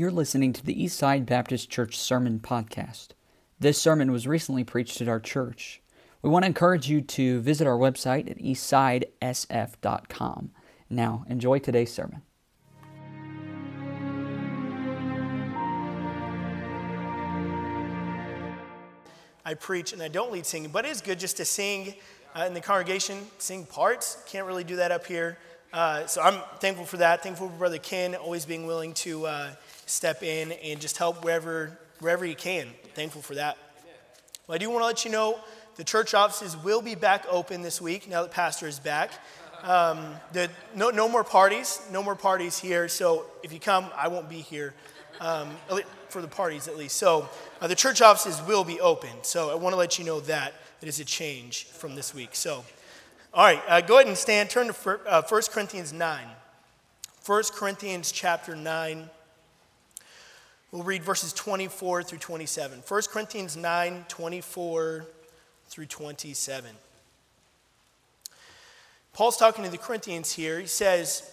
You're listening to the Eastside Baptist Church Sermon Podcast. This sermon was recently preached at our church. We want to encourage you to visit our website at eastsidesf.com. Now, enjoy today's sermon. I preach and I don't lead singing, but it is good just to sing in the congregation, sing parts. Can't really do that up here. So I'm thankful for that. Thankful for Brother Ken always being willing to step in and just help wherever he can. Thankful for that. Well, I do want to let you know the church offices will be back open this week now that Pastor is back. No more parties here. So if you come, I won't be here for the parties at least. So the church offices will be open. So I want to let you know that it is a change from this week. So. All right, go ahead and stand. Turn to First Corinthians 9. First Corinthians chapter 9. We'll read verses 24 through 27. First Corinthians 9, 24 through 27. Paul's talking to the Corinthians here. He says,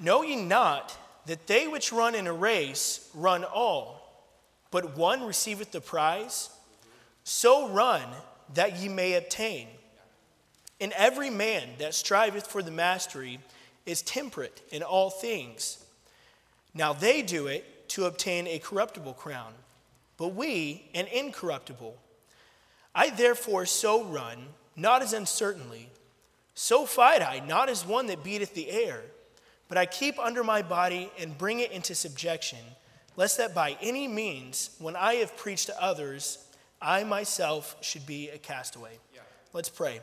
"Know ye not that they which run in a race run all, but one receiveth the prize? So run that ye may obtain. And every man that striveth for the mastery is temperate in all things. Now they do it to obtain a corruptible crown, but we an incorruptible. I therefore so run, not as uncertainly, so fight I, not as one that beateth the air, but I keep under my body and bring it into subjection, lest that by any means, when I have preached to others, I myself should be a castaway." Yeah. Let's pray.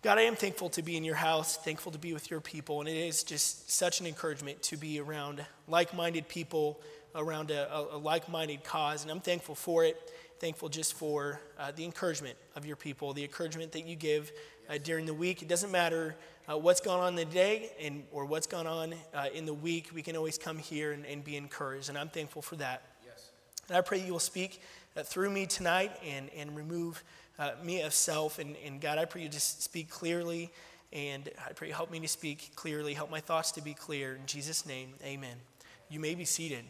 God, I am thankful to be in your house, thankful to be with your people, and it is just such an encouragement to be around like-minded people, around a like-minded cause, and I'm thankful for it, thankful just for the encouragement of your people, the encouragement that you give during the week. It doesn't matter what's gone on in the day or what's gone on in the week, we can always come here and be encouraged, and I'm thankful for that. Yes. And I pray you will speak through me tonight and remove me of self, and God, I pray you just speak clearly, and I pray you help me to speak clearly, help my thoughts to be clear. In Jesus' name, amen. You may be seated.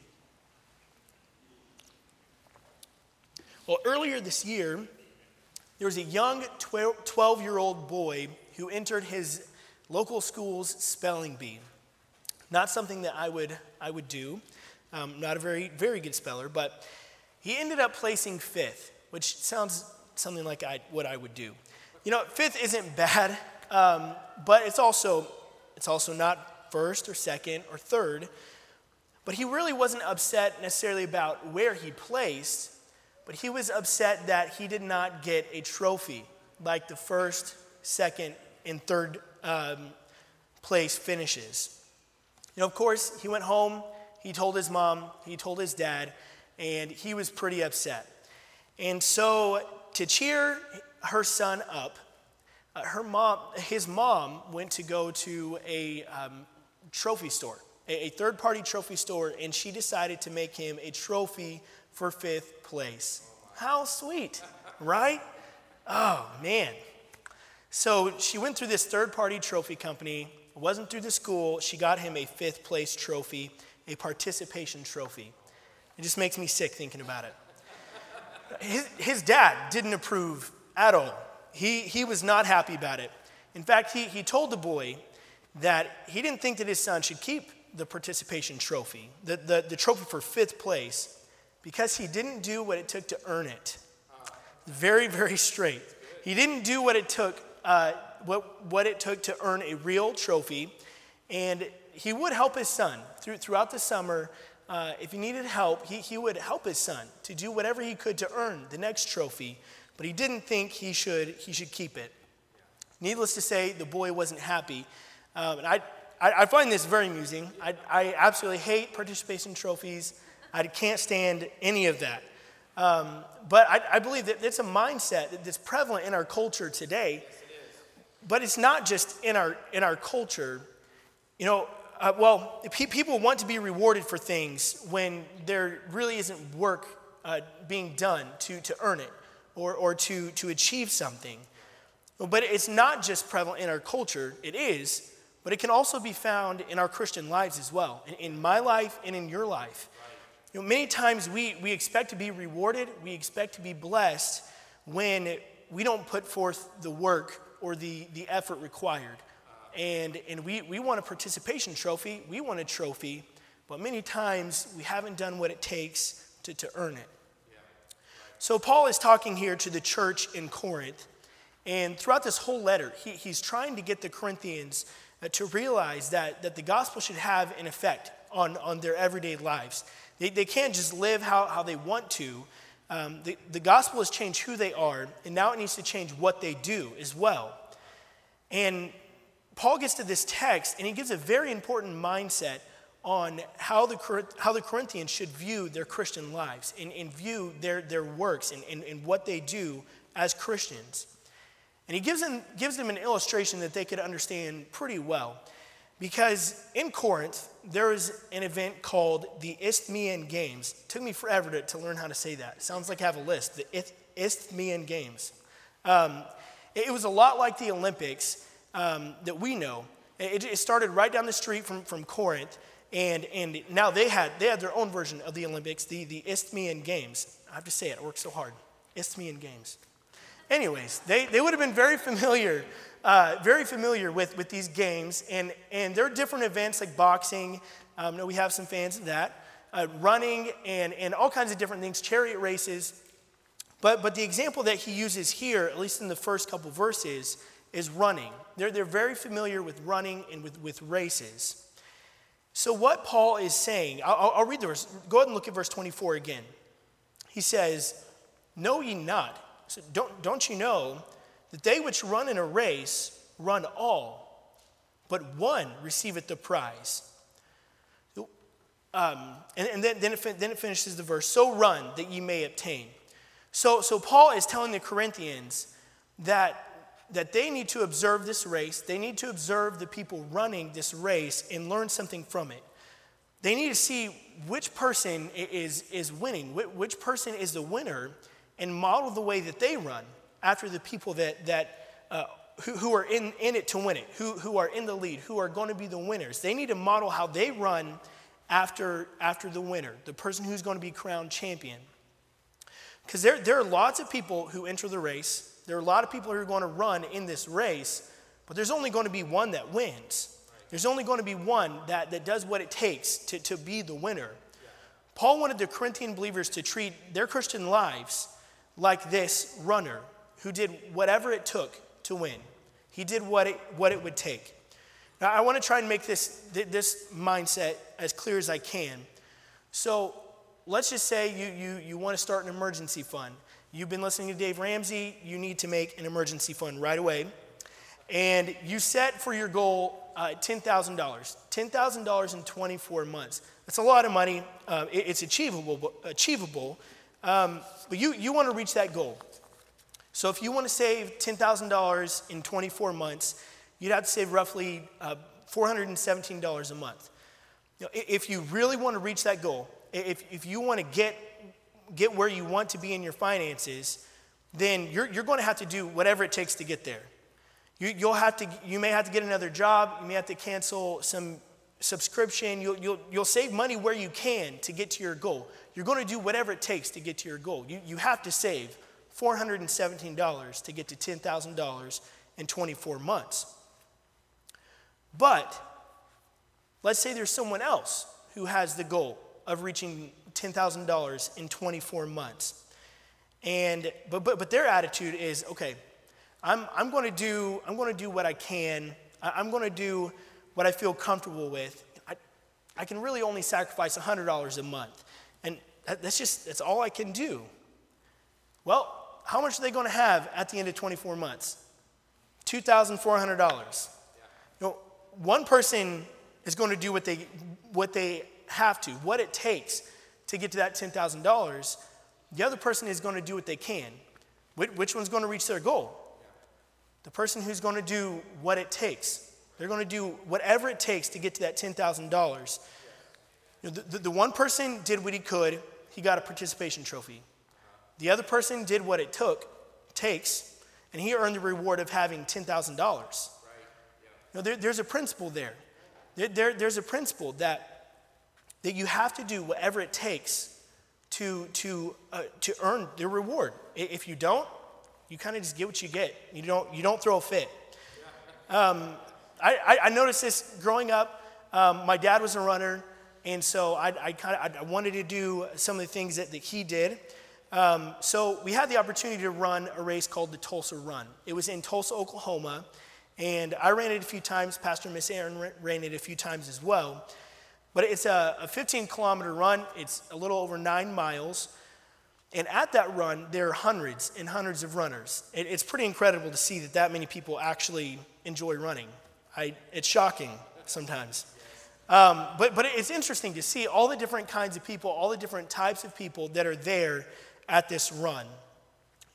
Well, earlier this year, there was a young 12-year-old boy who entered his local school's spelling bee. Not something that I would do. Not a very, very good speller, but he ended up placing fifth, which sounds something like what I would do. You know, fifth isn't bad, but it's also not first or second or third. But he really wasn't upset necessarily about where he placed, but he was upset that he did not get a trophy like the first, second, and third place finishes. You know, of course, he went home, he told his mom, he told his dad, and he was pretty upset. And so, to cheer her son up, his mom went to go to a trophy store, a third-party trophy store, and she decided to make him a trophy for fifth place. How sweet, right? Oh, man. So she went through this third-party trophy company. It wasn't through the school. She got him a fifth-place trophy, a participation trophy. It just makes me sick thinking about it. His dad didn't approve at all. He was not happy about it. In fact, he told the boy that he didn't think that his son should keep the participation trophy, the trophy for fifth place, because he didn't do what it took to earn it. Very, very straight. He didn't do what it took to earn a real trophy, and he would help his son throughout the summer. If he needed help, he would help his son to do whatever he could to earn the next trophy, but he didn't think he should keep it. Needless to say, the boy wasn't happy. And I find this very amusing. I absolutely hate participation trophies. I can't stand any of that. But I believe that it's a mindset that's prevalent in our culture today. But it's not just in our culture. You know, people want to be rewarded for things when there really isn't work being done to earn it or to achieve something. But it's not just prevalent in our culture. It is, But it can also be found in our Christian lives as well, in my life and in your life. You know, many times we expect to be rewarded, we expect to be blessed when we don't put forth the work or the effort required. And we want a participation trophy, we want a trophy, but many times we haven't done what it takes to earn it. So Paul is talking here to the church in Corinth, and throughout this whole letter, he's trying to get the Corinthians to realize that the gospel should have an effect on their everyday lives. They can't just live how they want to. The gospel has changed who they are, and now it needs to change what they do as well. And Paul gets to this text, and he gives a very important mindset on how the Corinthians should view their Christian lives and view their works and what they do as Christians. And he gives them an illustration that they could understand pretty well. Because in Corinth, there was an event called the Isthmian Games. It took me forever to learn how to say that. It sounds like I have a list. The Isthmian Games. It was a lot like the Olympics that we know. It started right down the street from Corinth. And now they had their own version of the Olympics, the Isthmian Games. I have to say it. I work so hard. Isthmian Games. Anyways, they would have been very familiar with these games. And there are different events like boxing. We have some fans of that. Running and all kinds of different things, chariot races. But the example that he uses here, at least in the first couple verses, is running. They're very familiar with running and with races. So what Paul is saying, I'll read the verse. Go ahead and look at verse 24 again. He says, "Know ye not, so don't you know that they which run in a race run all, but one receiveth the prize." And then it finishes the verse, "So run that ye may obtain." So Paul is telling the Corinthians that they need to observe this race. They need to observe the people running this race and learn something from it. They need to see which person is winning, which person is the winner, and model the way that they run after the people who are in it to win it, who are in the lead, who are going to be the winners. They need to model how they run after the winner, the person who's going to be crowned champion. Because there are lots of people who enter the race. There are a lot of people who are going to run in this race, but there's only going to be one that wins. There's only going to be one that does what it takes to be the winner. Yeah. Paul wanted the Corinthian believers to treat their Christian lives like this runner who did whatever it took to win. He did what it would take. Now, I want to try and make this mindset as clear as I can. So let's just say you want to start an emergency fund. You've been listening to Dave Ramsey. You need to make an emergency fund right away. And you set for your goal $10,000. $10,000 in 24 months. That's a lot of money. It's achievable. But you want to reach that goal. So if you want to save $10,000 in 24 months, you'd have to save roughly $417 a month. You know, if you really want to reach that goal, if you want to get where you want to be in your finances, then you're going to have to do whatever it takes to get there. You may have to get another job. You may have to cancel some subscription. You'll save money where you can to get to your goal. You're going to do whatever it takes to get to your goal. You have to save $417 to get to $10,000 in 24 months. But let's say there's someone else who has the goal of reaching $10,000 in 24 months. And but their attitude is, okay, I'm going to do what I can. I'm going to do what I feel comfortable with. I can really only sacrifice $100 a month. And that's all I can do. Well, how much are they going to have at the end of 24 months? $2,400. Yeah. You know, one person is going to do what they have to, what it takes to get to that $10,000. The other person is going to do what they can. Which one's going to reach their goal? The person who's going to do what it takes. They're going to do whatever it takes to get to that $10,000. You know, the one person did what he could. He got a participation trophy. The other person did what it takes, and he earned the reward of having $10,000. No, there's a principle there. There's a principle that you have to do whatever it takes to earn the reward. If you don't, you kind of just get what you get. You don't throw a fit. I noticed this growing up. My dad was a runner, and so I wanted to do some of the things that he did. So we had the opportunity to run a race called the Tulsa Run. It was in Tulsa, Oklahoma, and I ran it a few times. Pastor Miss Aaron ran it a few times as well. But it's a 15-kilometer run. It's a little over 9 miles. And at that run, there are hundreds and hundreds of runners. It's pretty incredible to see that many people actually enjoy running. It's shocking sometimes. But it's interesting to see all the different kinds of people, all the different types of people that are there at this run.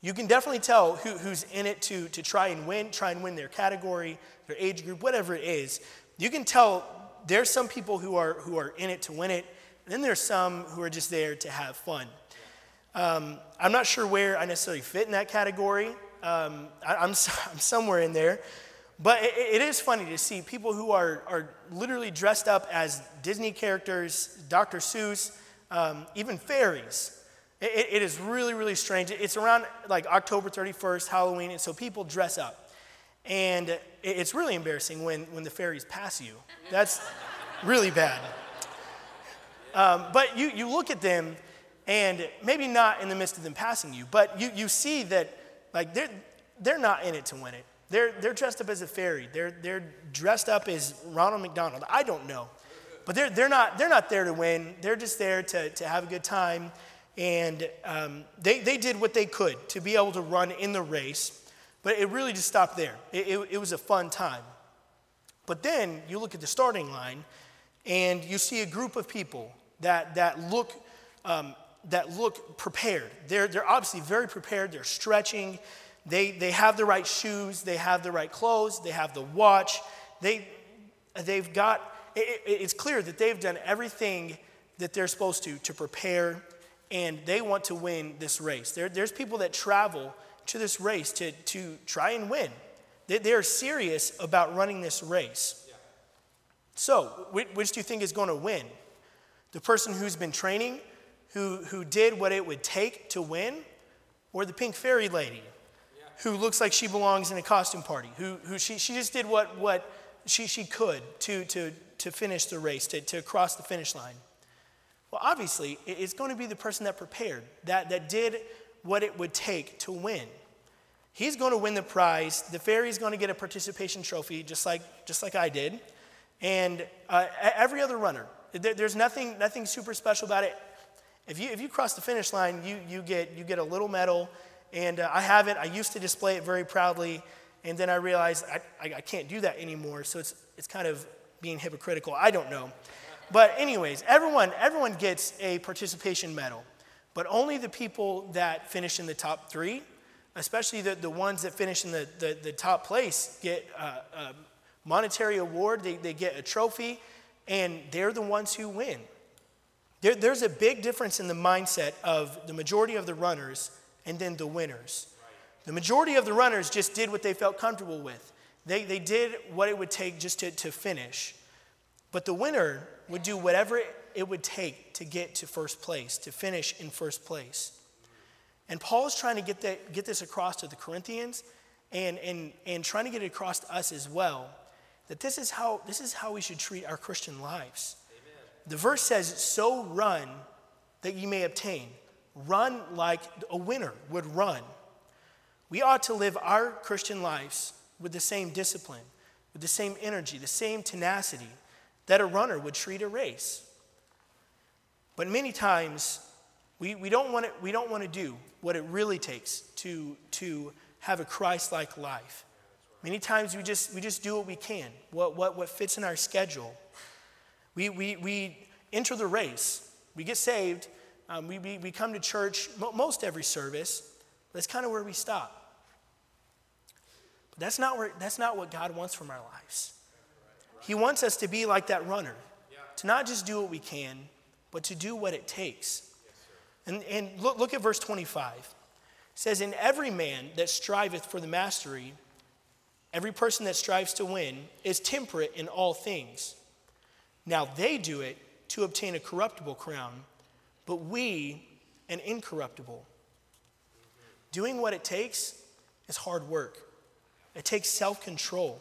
You can definitely tell who's in it to try and win their category, their age group, whatever it is. You can tell there's some people who are in it to win it, and then there's some who are just there to have fun. I'm not sure where I necessarily fit in that category. I'm somewhere in there. But it is funny to see people who are literally dressed up as Disney characters, Dr. Seuss, even fairies. It is really, really strange. It's around like October 31st, Halloween, and so people dress up. And it's really embarrassing when the fairies pass you. That's really bad. But you look at them, and maybe not in the midst of them passing you, but you see that like they're not in it to win it. They're dressed up as a fairy. They're dressed up as Ronald McDonald. I don't know, but they're not there to win. They're just there to have a good time, and they did what they could to be able to run in the race, but it really just stopped there. It was a fun time, but then you look at the starting line, and you see a group of people that look prepared. They're obviously very prepared. They're stretching. They have the right shoes, they have the right clothes, they have the watch. They've got, it's clear that they've done everything that they're supposed to prepare, and they want to win this race. There's people that travel to this race to try and win. They're serious about running this race. So, which do you think is going to win? The person who's been training, who did what it would take to win, or the pink fairy lady? Who looks like she belongs in a costume party? Who she just did what she could to finish the race, to cross the finish line. Well, obviously, it's going to be the person that prepared, that did what it would take to win. He's going to win the prize. The fairy's going to get a participation trophy, just like I did, and every other runner. There's nothing super special about it. If you cross the finish line, you get a little medal. And I have it. I used to display it very proudly, and then I realized I can't do that anymore. So it's kind of being hypocritical. I don't know, but anyways, everyone gets a participation medal, but only the people that finish in the top three, especially the ones that finish in the top place, get a monetary award. They get a trophy, and they're the ones who win. There's a big difference in the mindset of the majority of the runners. And then the winners. The majority of the runners just did what they felt comfortable with. They did what it would take just to finish. But the winner would do whatever it would take to get to first place, to finish in first place. And Paul is trying to get this across to the Corinthians and trying to get it across to us as well, that this is how we should treat our Christian lives. Amen. The verse says, "So run that ye may obtain." Run like a winner would run. We ought to live our Christian lives with the same discipline, with the same energy, the same tenacity that a runner would treat a race. But many times we don't want to do what it really takes to have a Christ-like life. Many times we just do what we can, what fits in our schedule. We enter the race, we get saved. We come to church most every service. That's kind of where we stop. But that's not what God wants from our lives. He wants us to be like that runner, to not just do what we can, but to do what it takes. And look at verse 25. It says, "In every man that striveth for the mastery Every person that strives to win is temperate in all things. Now they do it to obtain a corruptible crown, but we an incorruptible. Doing what it takes is hard work. It takes self-control.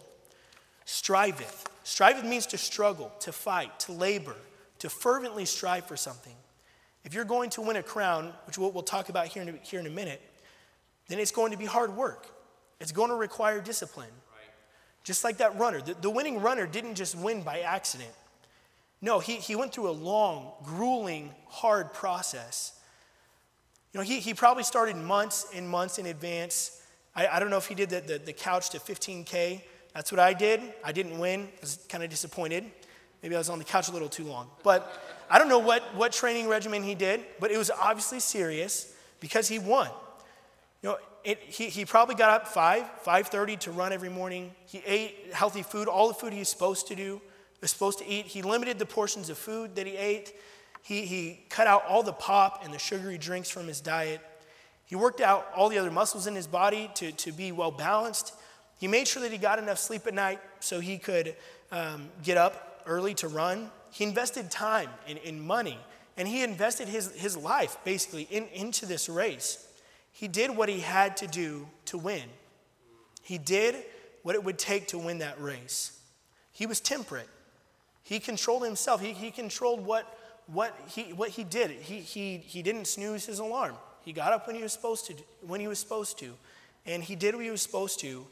Striveth. Striveth means to struggle, to fight, to labor, to fervently strive for something. If you're going to win a crown, which we'll talk about here in a minute, then it's going to be hard work. It's going to require discipline. Right. Just like that runner. The winning runner didn't just win by accident. No, he went through a long, grueling, hard process. You know, he probably started months and months in advance. I don't know if he did the couch to 15K. That's what I did. I didn't win. I was kind of disappointed. Maybe I was on the couch a little too long. But I don't know what training regimen he did, but it was obviously serious because he won. You know, he probably got up 5:30 to run every morning. He ate healthy food, all the food he was supposed to eat. He limited the portions of food that he ate. He cut out all the pop and the sugary drinks from his diet. He worked out all the other muscles in his body to be well balanced. He made sure that he got enough sleep at night so he could get up early to run. He invested time and money, and he invested his life basically into this race. He did what he had to do to win. He did what it would take to win that race. He was temperate. He controlled himself. He controlled what he did. He didn't snooze his alarm. He got up when he was supposed to, and he did what he was supposed to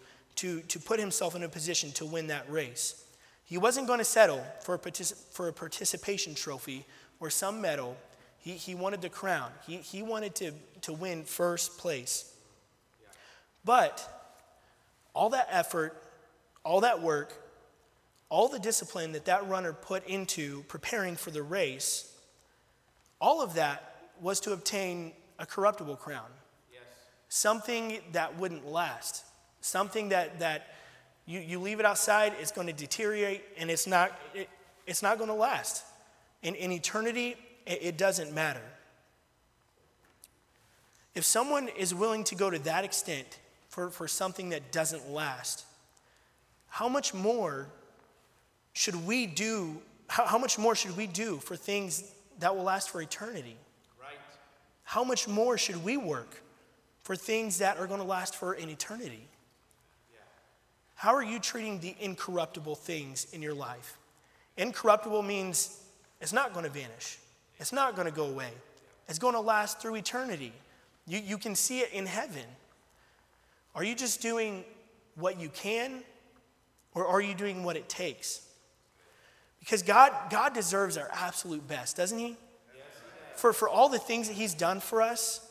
put himself in a position to win that race. He wasn't going to settle for a participation trophy or some medal. He wanted the crown. He wanted to win first place. But all that effort, all that work, all the discipline that runner put into preparing for the race, all of that was to obtain a corruptible crown. Yes. Something that wouldn't last. Something that you leave it outside, it's going to deteriorate, and it's not going to last. In eternity, it doesn't matter. If someone is willing to go to that extent for something that doesn't last, how much more should we do? How much more should we do for things that will last for eternity? Right. How much more should we work for things that are going to last for an eternity? Yeah. How are you treating the incorruptible things in your life? Incorruptible means it's not going to vanish. It's not going to go away. It's going to last through eternity. You can see it in heaven. Are you just doing what you can, or are you doing what it takes? Because God deserves our absolute best, doesn't he? Yes, he does. For all the things that he's done for us,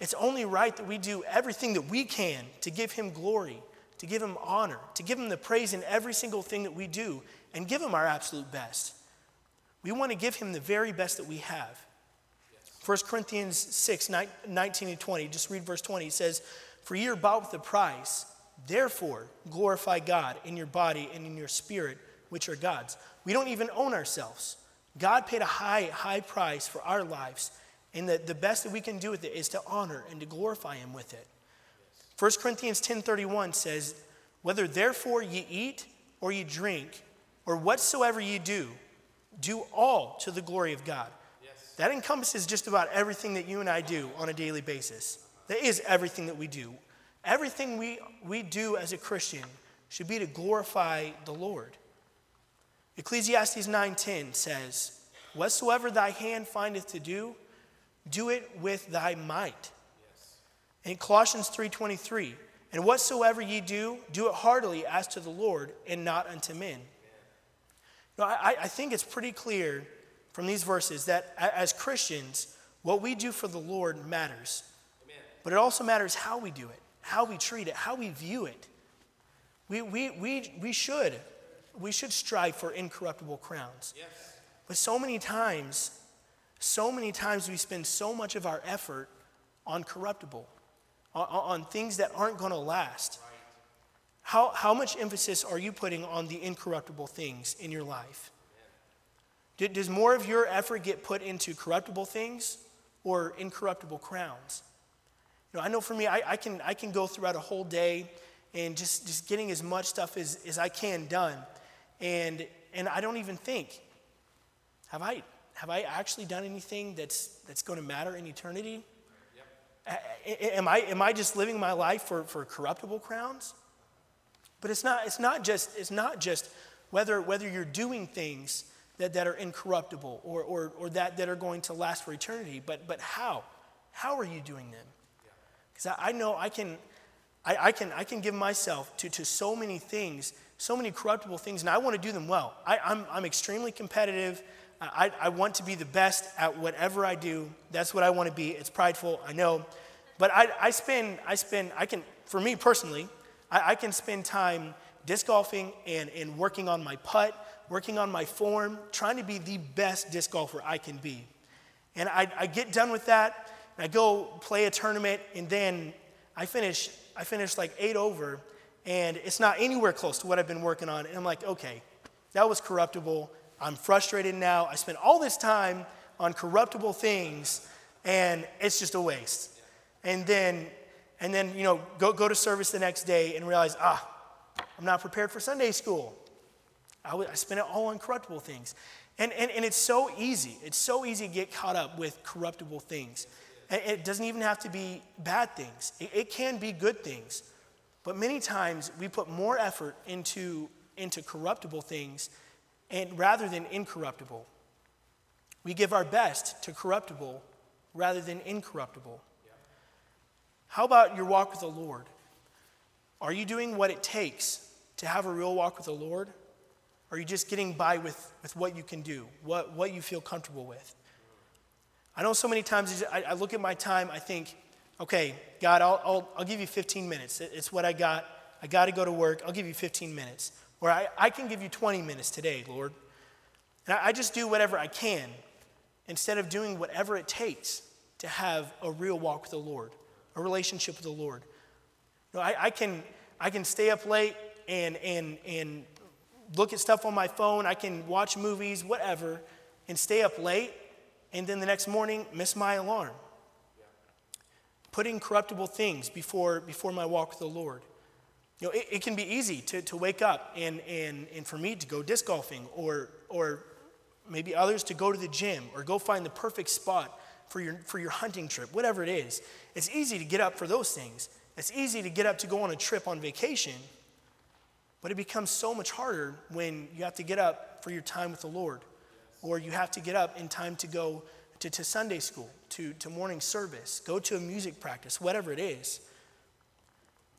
it's only right that we do everything that we can to give him glory, to give him honor, to give him the praise in every single thing that we do, and give him our absolute best. We want to give him the very best that we have. Yes. First Corinthians 6, 19 and 20, just read verse 20. It says, "For ye are bought with a price, therefore glorify God in your body and in your spirit, which are God's." We don't even own ourselves. God paid a high price for our lives, and the best that we can do with it is to honor and to glorify him with it. Yes. First Corinthians 10:31 says, "Whether therefore ye eat or ye drink, or whatsoever ye do, do all to the glory of God." Yes. That encompasses just about everything that you and I do on a daily basis. That is everything that we do. Everything we do as a Christian should be to glorify the Lord. Ecclesiastes 9:10 says, "Whatsoever thy hand findeth to do, do it with thy might." Yes. And Colossians 3:23, "And whatsoever ye do, do it heartily as to the Lord and not unto men." No, I think it's pretty clear from these verses that as Christians, what we do for the Lord matters. Amen. But it also matters how we do it, how we treat it, how we view it. We should strive for incorruptible crowns. Yes. But so many times we spend so much of our effort on corruptible, on things that aren't going to last. Right. How much emphasis are you putting on the incorruptible things in your life? Does more of your effort get put into corruptible things or incorruptible crowns? You know, I know for me, I can go throughout a whole day and just getting as much stuff as I can done. And I don't even think, have I actually done anything that's going to matter in eternity? Yep. Am I just living my life for corruptible crowns? But it's not just whether you're doing things that are incorruptible or that are going to last for eternity, but how are you doing them? Because I know I can give myself to so many things, so many corruptible things, and I want to do them well. I'm extremely competitive. I want to be the best at whatever I do. That's what I want to be. It's prideful, I know, but for me personally, I can spend time disc golfing and working on my putt, working on my form, trying to be the best disc golfer I can be. And I get done with that, and I go play a tournament, and then I finish like 8 over, and it's not anywhere close to what I've been working on. And I'm like, okay, that was corruptible. I'm frustrated now. I spent all this time on corruptible things, and it's just a waste. And then, go to service the next day and realize, I'm not prepared for Sunday school. I spent it all on corruptible things. And it's so easy. It's so easy to get caught up with corruptible things. And it doesn't even have to be bad things. It can be good things. But many times we put more effort into corruptible things and rather than incorruptible. We give our best to corruptible rather than incorruptible. How about your walk with the Lord? Are you doing what it takes to have a real walk with the Lord? Or are you just getting by with what you can do, what you feel comfortable with? I know so many times I look at my time, I think, okay, God, I'll give you 15 minutes. It's what I got. I got to go to work. I'll give you 15 minutes. Or I can give you 20 minutes today, Lord. And I just do whatever I can instead of doing whatever it takes to have a real walk with the Lord. A relationship with the Lord. No, I can stay up late and look at stuff on my phone. I can watch movies, whatever, and stay up late, and then the next morning miss my alarm. Yeah. Putting corruptible things before my walk with the Lord. It can be easy to wake up and for me to go disc golfing or maybe others to go to the gym or go find the perfect spot for your hunting trip, whatever it is. It's easy to get up for those things. It's easy to get up to go on a trip on vacation, but it becomes so much harder when you have to get up for your time with the Lord, or you have to get up in time to go to Sunday school, to morning service, go to a music practice, whatever it is.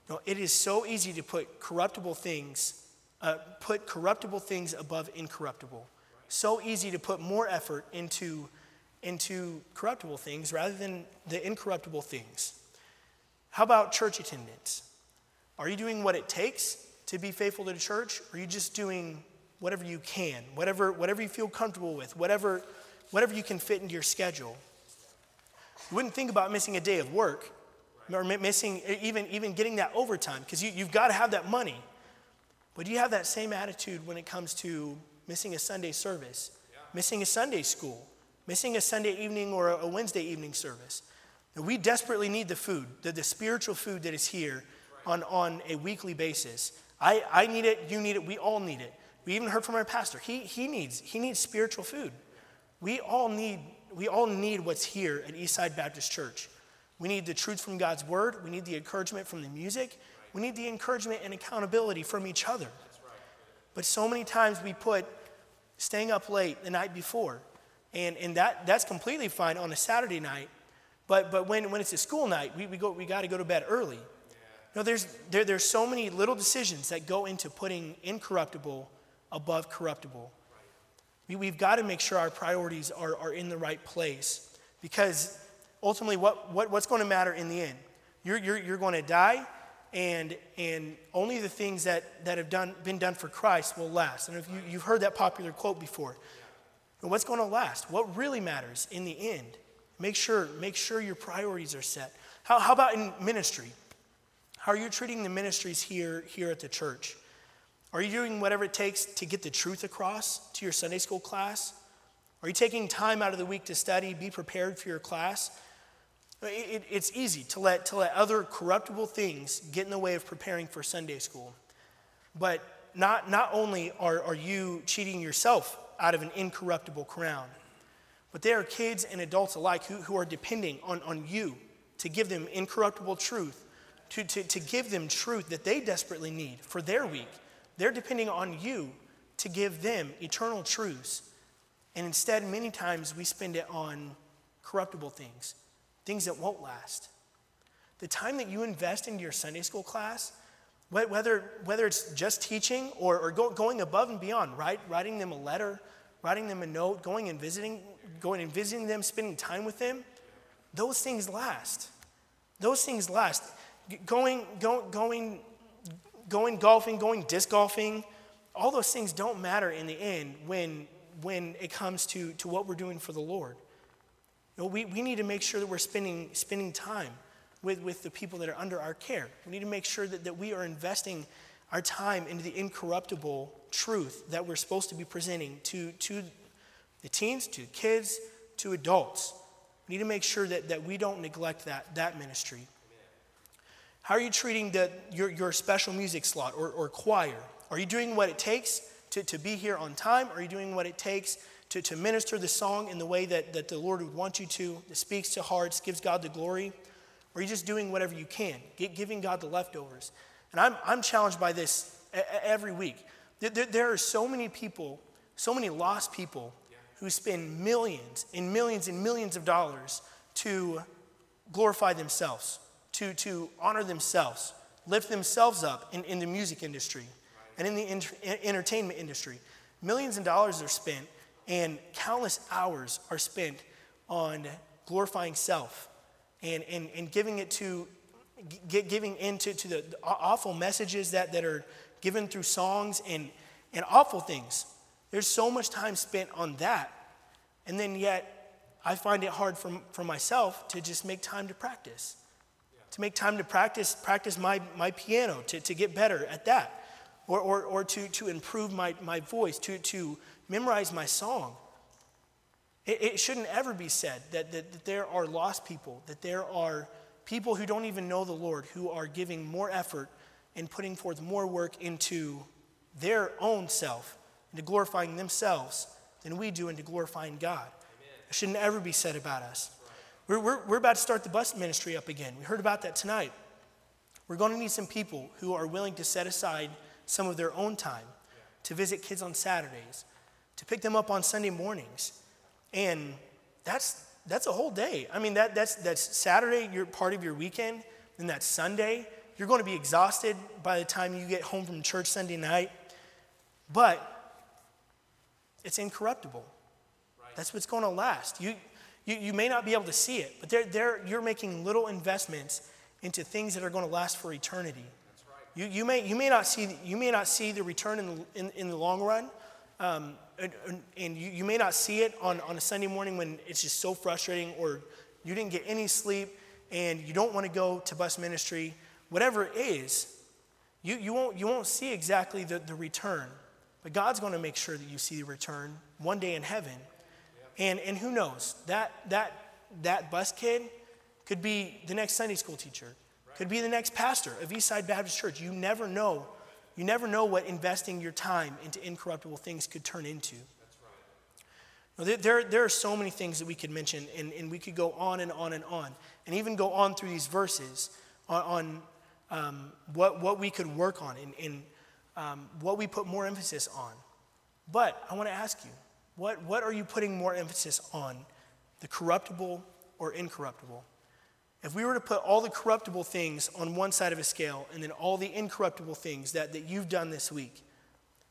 No, it is so easy to put corruptible things above incorruptible. So easy to put more effort into corruptible things rather than the incorruptible things. How about church attendance? Are you doing what it takes to be faithful to the church? Or are you just doing whatever you can, whatever you feel comfortable with, whatever you can fit into your schedule? You wouldn't think about missing a day of work or missing even getting that overtime because you've got to have that money. But do you have that same attitude when it comes to missing a Sunday service, missing a Sunday school, missing a Sunday evening or a Wednesday evening service? We desperately need the food, the spiritual food that is here on a weekly basis. I need it, you need it, we all need it. We even heard from our pastor. He needs spiritual food. We all need what's here at Eastside Baptist Church. We need the truth from God's word. We need the encouragement from the music. We need the encouragement and accountability from each other. But so many times we put staying up late the night before. And that's completely fine on a Saturday night, but when it's a school night, we got to go to bed early. No, there's so many little decisions that go into putting incorruptible above corruptible. We've got to make sure our priorities are in the right place, because ultimately, what's going to matter in the end? You're going to die, and only the things that have been done for Christ will last. And if you've heard that popular quote before. But what's going to last? What really matters in the end? Make sure your priorities are set. How about in ministry? How are you treating the ministries here at the church? Are you doing whatever it takes to get the truth across to your Sunday school class? Are you taking time out of the week to study, be prepared for your class? It's easy to let other corruptible things get in the way of preparing for Sunday school. But not only are you cheating yourself out of an incorruptible crown, but there are kids and adults alike who are depending on you to give them incorruptible truth, to give them truth that they desperately need for their week. They're depending on you to give them eternal truths. And instead, many times we spend it on corruptible things, things that won't last. The time that you invest into your Sunday school class, whether it's just teaching or going above and beyond, right? Writing them a letter, writing them a note, going and visiting them, spending time with them, those things last. Those things last. Going golfing, going disc golfing, all those things don't matter in the end when it comes to what we're doing for the Lord. You know, we need to make sure that we're spending time with the people that are under our care. We need to make sure that we are investing our time into the incorruptible truth that we're supposed to be presenting to the teens, to kids, to adults. We need to make sure that we don't neglect that ministry. Amen. How are you treating your special music slot or choir? Are you doing what it takes to be here on time? Are you doing what it takes to minister the song in the way that the Lord would want you to, that speaks to hearts, gives God the glory? Or are you just doing whatever you can, giving God the leftovers? And I'm challenged by this every week. There are so many people, so many lost people who spend millions and millions and millions of dollars to glorify themselves, to honor themselves, lift themselves up in the music industry and in the entertainment industry. Millions of dollars are spent and countless hours are spent on glorifying self. And giving into the awful messages that are given through songs and awful things. There's so much time spent on that. And then yet I find it hard for myself to just make time to practice. Yeah. To make time to practice my piano, to get better at that. Or to improve my voice, to memorize my song. It shouldn't ever be said that there are lost people, that there are people who don't even know the Lord, who are giving more effort and putting forth more work into their own self, into glorifying themselves, than we do into glorifying God. Amen. It shouldn't ever be said about us. Right. We're about to start the bus ministry up again. We heard about that tonight. We're going to need some people who are willing to set aside some of their own time to visit kids on Saturdays, to pick them up on Sunday mornings. And that's a whole day. I mean, that's Saturday, you're part of your weekend, and that's Sunday. You're going to be exhausted by the time you get home from church Sunday night. But it's incorruptible. Right. That's what's going to last. You may not be able to see it, but you're making little investments into things that are going to last for eternity. That's right. You may not see the return in the long run. And you may not see it on a Sunday morning when it's just so frustrating, or you didn't get any sleep and you don't want to go to bus ministry. Whatever it is, you won't see exactly the return. But God's going to make sure that you see the return one day in heaven. Yeah. And who knows, that bus kid could be the next Sunday school teacher, right, could be the next pastor of Eastside Baptist Church. You never know. You never know what investing your time into incorruptible things could turn into. That's right. There are so many things that we could mention, and we could go on and on and on, and even go on through these verses on what we could work on and what we put more emphasis on. But I want to ask you, what are you putting more emphasis on, the corruptible or incorruptible? If we were to put all the corruptible things on one side of a scale and then all the incorruptible things that you've done this week,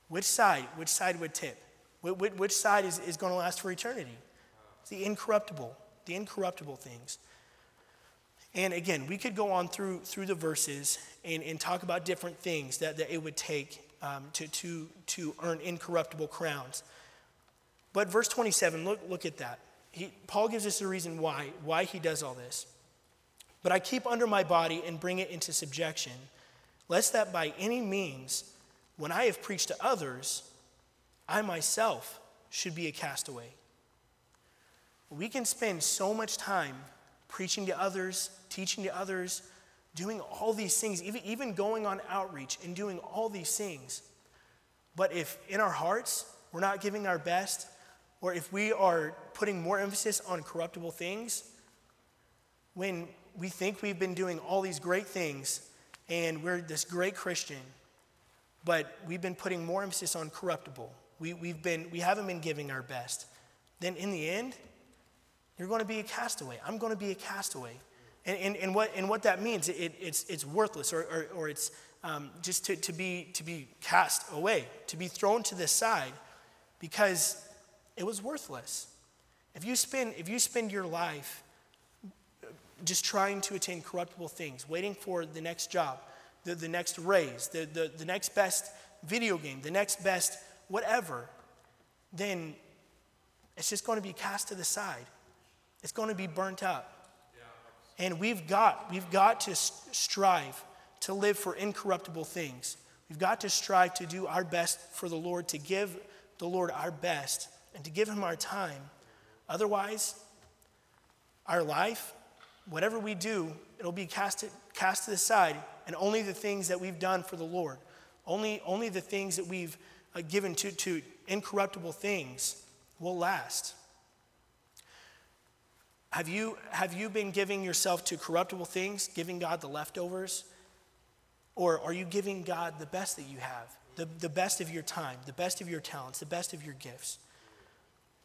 which side would tip? Which side is going to last for eternity? It's the incorruptible things. And again, we could go on through the verses and talk about different things that it would take to earn incorruptible crowns. But verse 27, look at that. Paul gives us the reason why he does all this. But I keep under my body and bring it into subjection, lest that by any means, when I have preached to others, I myself should be a castaway. We can spend so much time preaching to others, teaching to others, doing all these things, even going on outreach and doing all these things. But if in our hearts we're not giving our best, or if we are putting more emphasis on corruptible things, when we think we've been doing all these great things and we're this great Christian, but we've been putting more emphasis on corruptible, we haven't been giving our best, then in the end, you're going to be a castaway. I'm going to be a castaway. And what that means, it's worthless, or it's just to be cast away, to be thrown to the side, because it was worthless. If you spend your life just trying to attain corruptible things, waiting for the next job, the next raise, the next best video game, the next best whatever, then it's just going to be cast to the side. It's going to be burnt up. And we've got to strive to live for incorruptible things. We've got to strive to do our best for the Lord, to give the Lord our best and to give him our time. Otherwise, our life, whatever we do, it'll be cast to the side, and only the things that we've done for the Lord, only the things that we've given to incorruptible things will last. Have you been giving yourself to corruptible things, giving God the leftovers? Or are you giving God the best that you have, the best of your time, the best of your talents, the best of your gifts?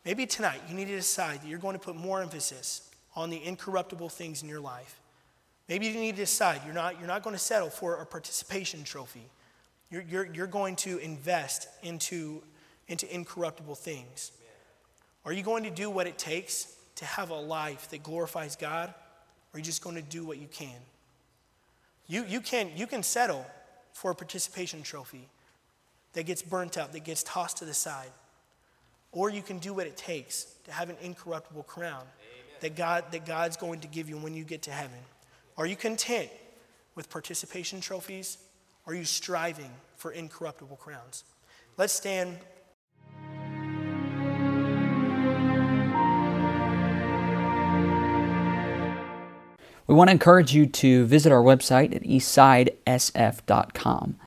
Maybe tonight you need to decide that you're going to put more emphasis on the incorruptible things in your life. Maybe you need to decide you're not going to settle for a participation trophy. You're going to invest into incorruptible things. Are you going to do what it takes to have a life that glorifies God, or are you just going to do what you can? You can settle for a participation trophy that gets burnt up, that gets tossed to the side, or you can do what it takes to have an incorruptible crown that God's going to give you when you get to heaven. Are you content with participation trophies? Are you striving for incorruptible crowns? Let's stand. We want to encourage you to visit our website at eastsidesf.com.